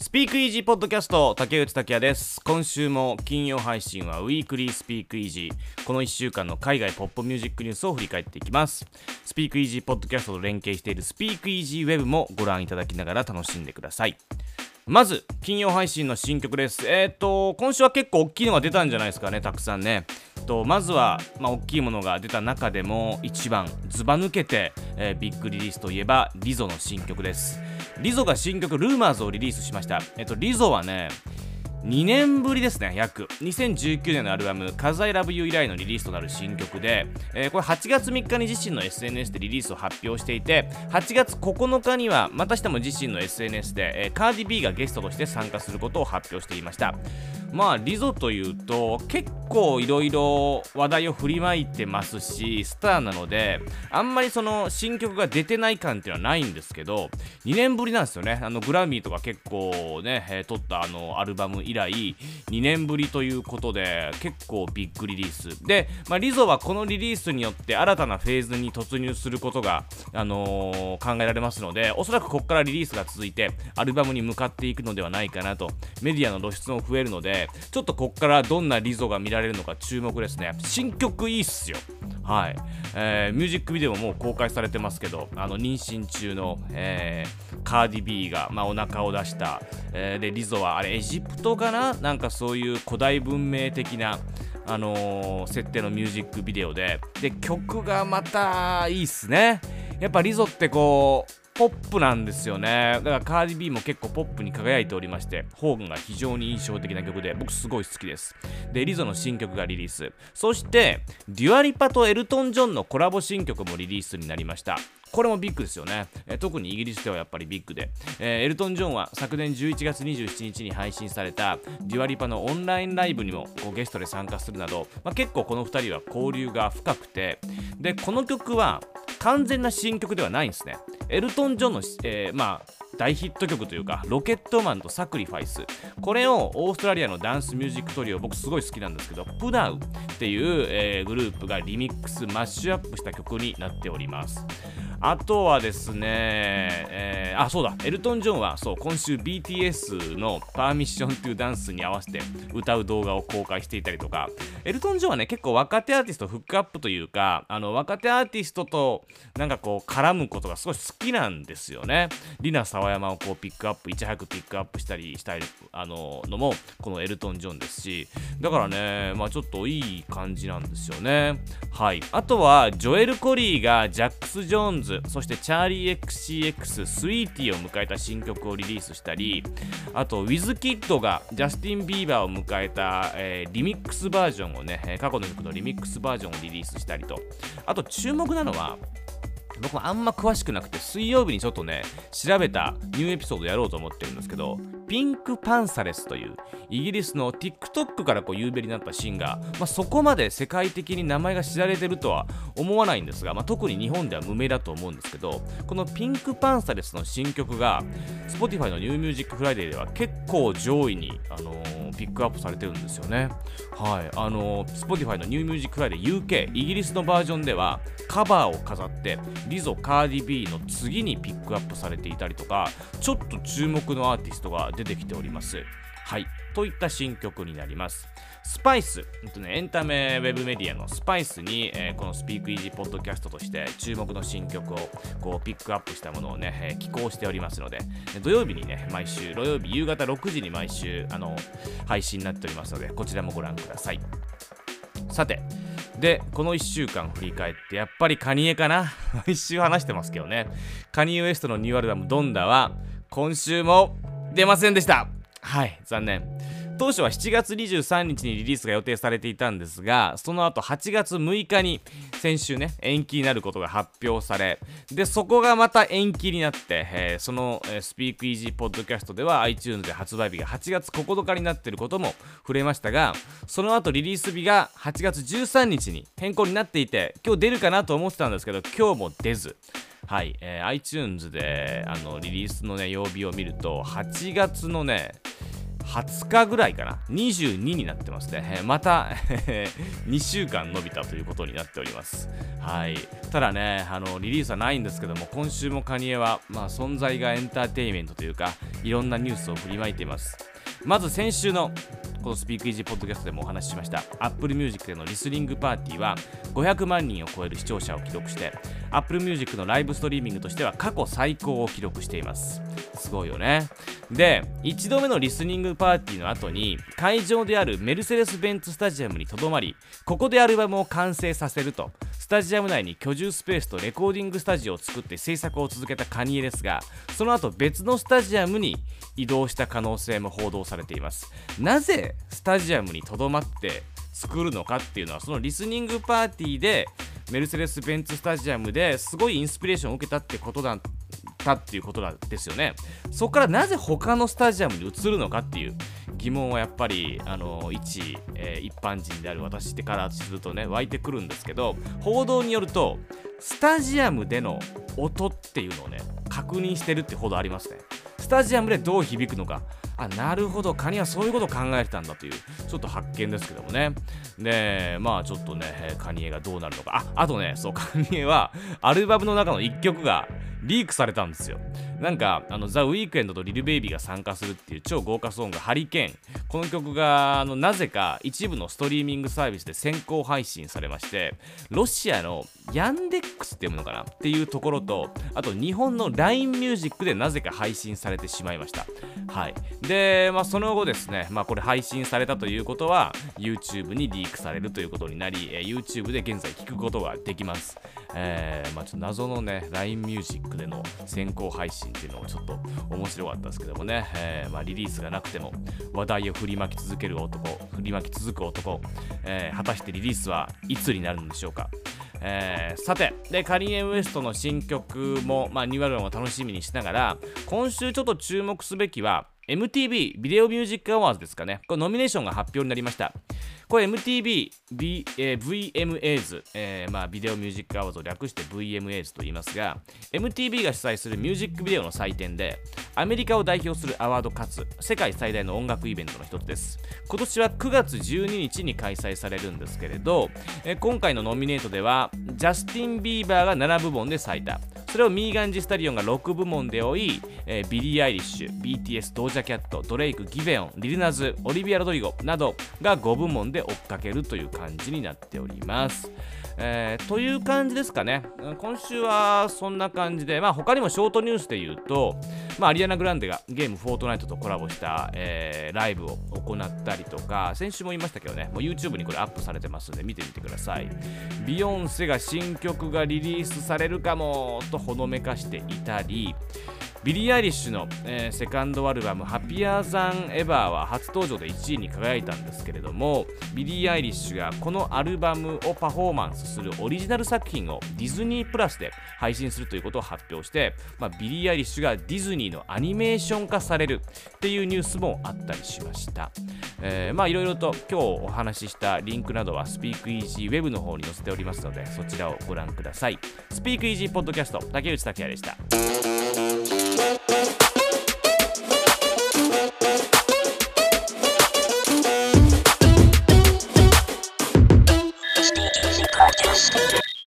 スピークイージーポッドキャスト竹内拓也です。今週も金曜配信はウィークリースピークイージー。この1週間の海外ポップミュージックニュースを振り返っていきます。スピークイージーポッドキャストと連携しているスピークイージーウェブもご覧いただきながら楽しんでください。まず金曜配信の新曲です。今週は結構大きいのが出たんじゃないですかね、たくさんね。まずは、大きいものが出た中でも一番ずば抜けて、ビッグリリースといえばリゾの新曲です。リゾが新曲ルーマーズをリリースしました。リゾはね2年ぶりですね、約2019年のアルバム Cause I Love You 以来のリリースとなる新曲で、これ8月3日に自身の SNS でリリースを発表していて、8月9日にはまたしても自身の SNS で、カーディ B がゲストとして参加することを発表していました。リゾというと結構いろいろ話題を振りまいてますし、スターなのであんまりその新曲が出てない感っていうのはないんですけど、2年ぶりなんですよね。グラミーとか結構ね、取ったアルバム以来2年ぶりということで結構ビッグリリースで、リゾはこのリリースによって新たなフェーズに突入することが、考えられますので、おそらくここからリリースが続いてアルバムに向かっていくのではないかなと。メディアの露出も増えるのでちょっとこっからどんなリゾが見られるのか注目ですね。新曲いいっすよ。はい、ミュージックビデオももう公開されてますけど、妊娠中の、カーディ B が、お腹を出した、でリゾはあれエジプトかな、なんかそういう古代文明的な設定のミュージックビデオで、曲がまたいいっすね。やっぱリゾってこうポップなんですよね。だからカーディ B も結構ポップに輝いておりまして、ホーグンが非常に印象的な曲で僕すごい好きです。でリゾの新曲がリリース、そしてデュアリパとエルトン・ジョンのコラボ新曲もリリースになりました。これもビッグですよね。特にイギリスではやっぱりビッグで、エルトン・ジョンは昨年11月27日に配信されたデュアリパのオンラインライブにもゲストで参加するなど、結構この2人は交流が深くて、でこの曲は完全な新曲ではないんですね。エルトン・ジョンの、大ヒット曲というかロケットマンとサクリファイス、これをオーストラリアのダンスミュージックトリオ、僕すごい好きなんですけどプダウっていう、グループがリミックスマッシュアップした曲になっております。あとはですね、そうだ、エルトン・ジョンはそう今週 BTS のパーミッションというダンスに合わせて歌う動画を公開していたりとか、エルトン・ジョンはね結構若手アーティストフックアップというか、若手アーティストとなんかこう絡むことがすごい好きなんですよね。リナ・サワヤマをこうピックアップ、いち早くピックアップしたりしたいのもこのエルトン・ジョンですし、だからねちょっといい感じなんですよね。はい、あとはジョエル・コリーがジャックス・ジョーンズ、そしてチャーリー XCX スイーティーを迎えた新曲をリリースしたり、あとウィズキッドがジャスティン・ビーバーを迎えた、リミックスバージョンをね、過去の曲のリミックスバージョンをリリースしたりと、あと注目なのは僕もあんま詳しくなくて水曜日にちょっとね調べたニューエピソードやろうと思ってるんですけど、ピンク・パンサレスというイギリスの TikTok から有名になったシンガー、そこまで世界的に名前が知られてるとは思わないんですが、特に日本では無名だと思うんですけど、このピンク・パンサレスの新曲が Spotify のニューミュージックフライデーでは結構上位に、ピックアップされてるんですよね。はい、Spotify のニューミュージックフライデー UK イギリスのバージョンではカバーを飾ってリゾ・カーディ・B の次にピックアップされていたりとか、ちょっと注目のアーティストが出てきております。はい、といった新曲になります。スパイス、エンタメウェブメディアのスパイスに、このスピークイージーポッドキャストとして注目の新曲をピックアップしたものをね、寄稿しておりますので、土曜日にね毎週土曜日夕方6時に毎週配信になっておりますので、こちらもご覧ください。さてでこの1週間振り返ってやっぱりカニエかな毎週話してますけどね、カニエ・ウエストのニューアルバムドンダは今週も出ませんでした。はい、残念。当初は7月23日にリリースが予定されていたんですが、その後8月6日に先週ね延期になることが発表され、でそこがまた延期になって、そのスピークイージーポッドキャストでは iTunes で発売日が8月9日になってることも触れましたが、その後リリース日が8月13日に変更になっていて、今日出るかなと思ってたんですけど今日も出ず。はい、iTunes でリリースのね曜日を見ると8月のね20日ぐらいかな、22になってますね。また2週間伸びたということになっております。はい、ただね、リリースはないんですけども、今週もカニエは、存在がエンターテインメントというか、いろんなニュースを振りまいています。まず先週のこのスピークイージーポッドキャストでもお話ししました Apple Music でのリスニングパーティーは500万人を超える視聴者を記録して、 Apple Music のライブストリーミングとしては過去最高を記録しています。すごいよね。で、1度目のリスニングパーティーの後に会場であるメルセデスベンツスタジアムにとどまり、ここでアルバムを完成させるとスタジアム内に居住スペースとレコーディングスタジオを作って制作を続けたカニエですが、その後別のスタジアムに移動した可能性も報道されています。なぜスタジアムにとどまって作るのかっていうのは、そのリスニングパーティーでメルセデスベンツスタジアムですごいインスピレーションを受けたってことだったっていうことなんですよね。そこからなぜ他のスタジアムに移るのかっていう疑問はやっぱり一般人である私からするとね、湧いてくるんですけど、報道によるとスタジアムでの音っていうのをね確認してるって報道ありますね。スタジアムでどう響くのか、なるほど、カニはそういうことを考えてたんだというちょっと発見ですけどもね。で、ちょっとね、カニエがどうなるのか。あとね、そう、カニエはアルバムの中の1曲がリークされたんですよ。なんかザ・ウィークエンドとリル・ベイビーが参加するっていう超豪華ソングハリケーン、この曲がなぜか一部のストリーミングサービスで先行配信されまして、ロシアのヤンデックスっていうのかなっていうところと、あと日本の LINE ミュージックでなぜか配信されてしまいました。はい。で、その後ですね、これ配信されたということは YouTube にリークされるということになり、YouTube で現在聴くことができます。ちょっと謎のね LINE ミュージックでの先行配信っていうのもちょっと面白かったですけどもね、リリースがなくても話題を振りまき続く男、果たしてリリースはいつになるのでしょうか。さて、でカニエ・ウエストの新曲も、ニューアルバムを楽しみにしながら、今週ちょっと注目すべきは MTV Video Music Awards ですかね。これノミネーションが発表になりました。これ MTV VMAs、ビデオミュージックアワードを略して VMAs と言いますが、 MTV が主催するミュージックビデオの祭典で、アメリカを代表するアワードかつ世界最大の音楽イベントの一つです。今年は9月12日に開催されるんですけれど、今回のノミネートではジャスティン・ビーバーが7部門で最多、それをミーガン・ジ・スタリオンが6部門で追い、ビリー・アイリッシュ、BTS、ドージャ・キャット、ドレイク、ギベオン、リルナズ、オリビア・ロドリゴなどが5部門で追っかけるという感じになっております。という感じですかね。今週はそんな感じで、他にもショートニュースで言うと、アリアナ・グランデがゲームフォートナイトとコラボした、ライブを行ったりとか、先週も言いましたけどね、もう YouTube にこれアップされてますので見てみてください。ビヨンセが新曲がリリースされるかもとほのめかしていたり、ビリー・アイリッシュの、セカンドアルバムハピアーザン・エバーは初登場で1位に輝いたんですけれども、ビリー・アイリッシュがこのアルバムをパフォーマンスするオリジナル作品をディズニープラスで配信するということを発表して、ビリー・アイリッシュがディズニーのアニメーション化されるっていうニュースもあったりしました。いろいろと今日お話ししたリンクなどはスピークイージーウェブの方に載せておりますので、そちらをご覧ください。スピークイージーポッドキャスト、竹内拓也でした。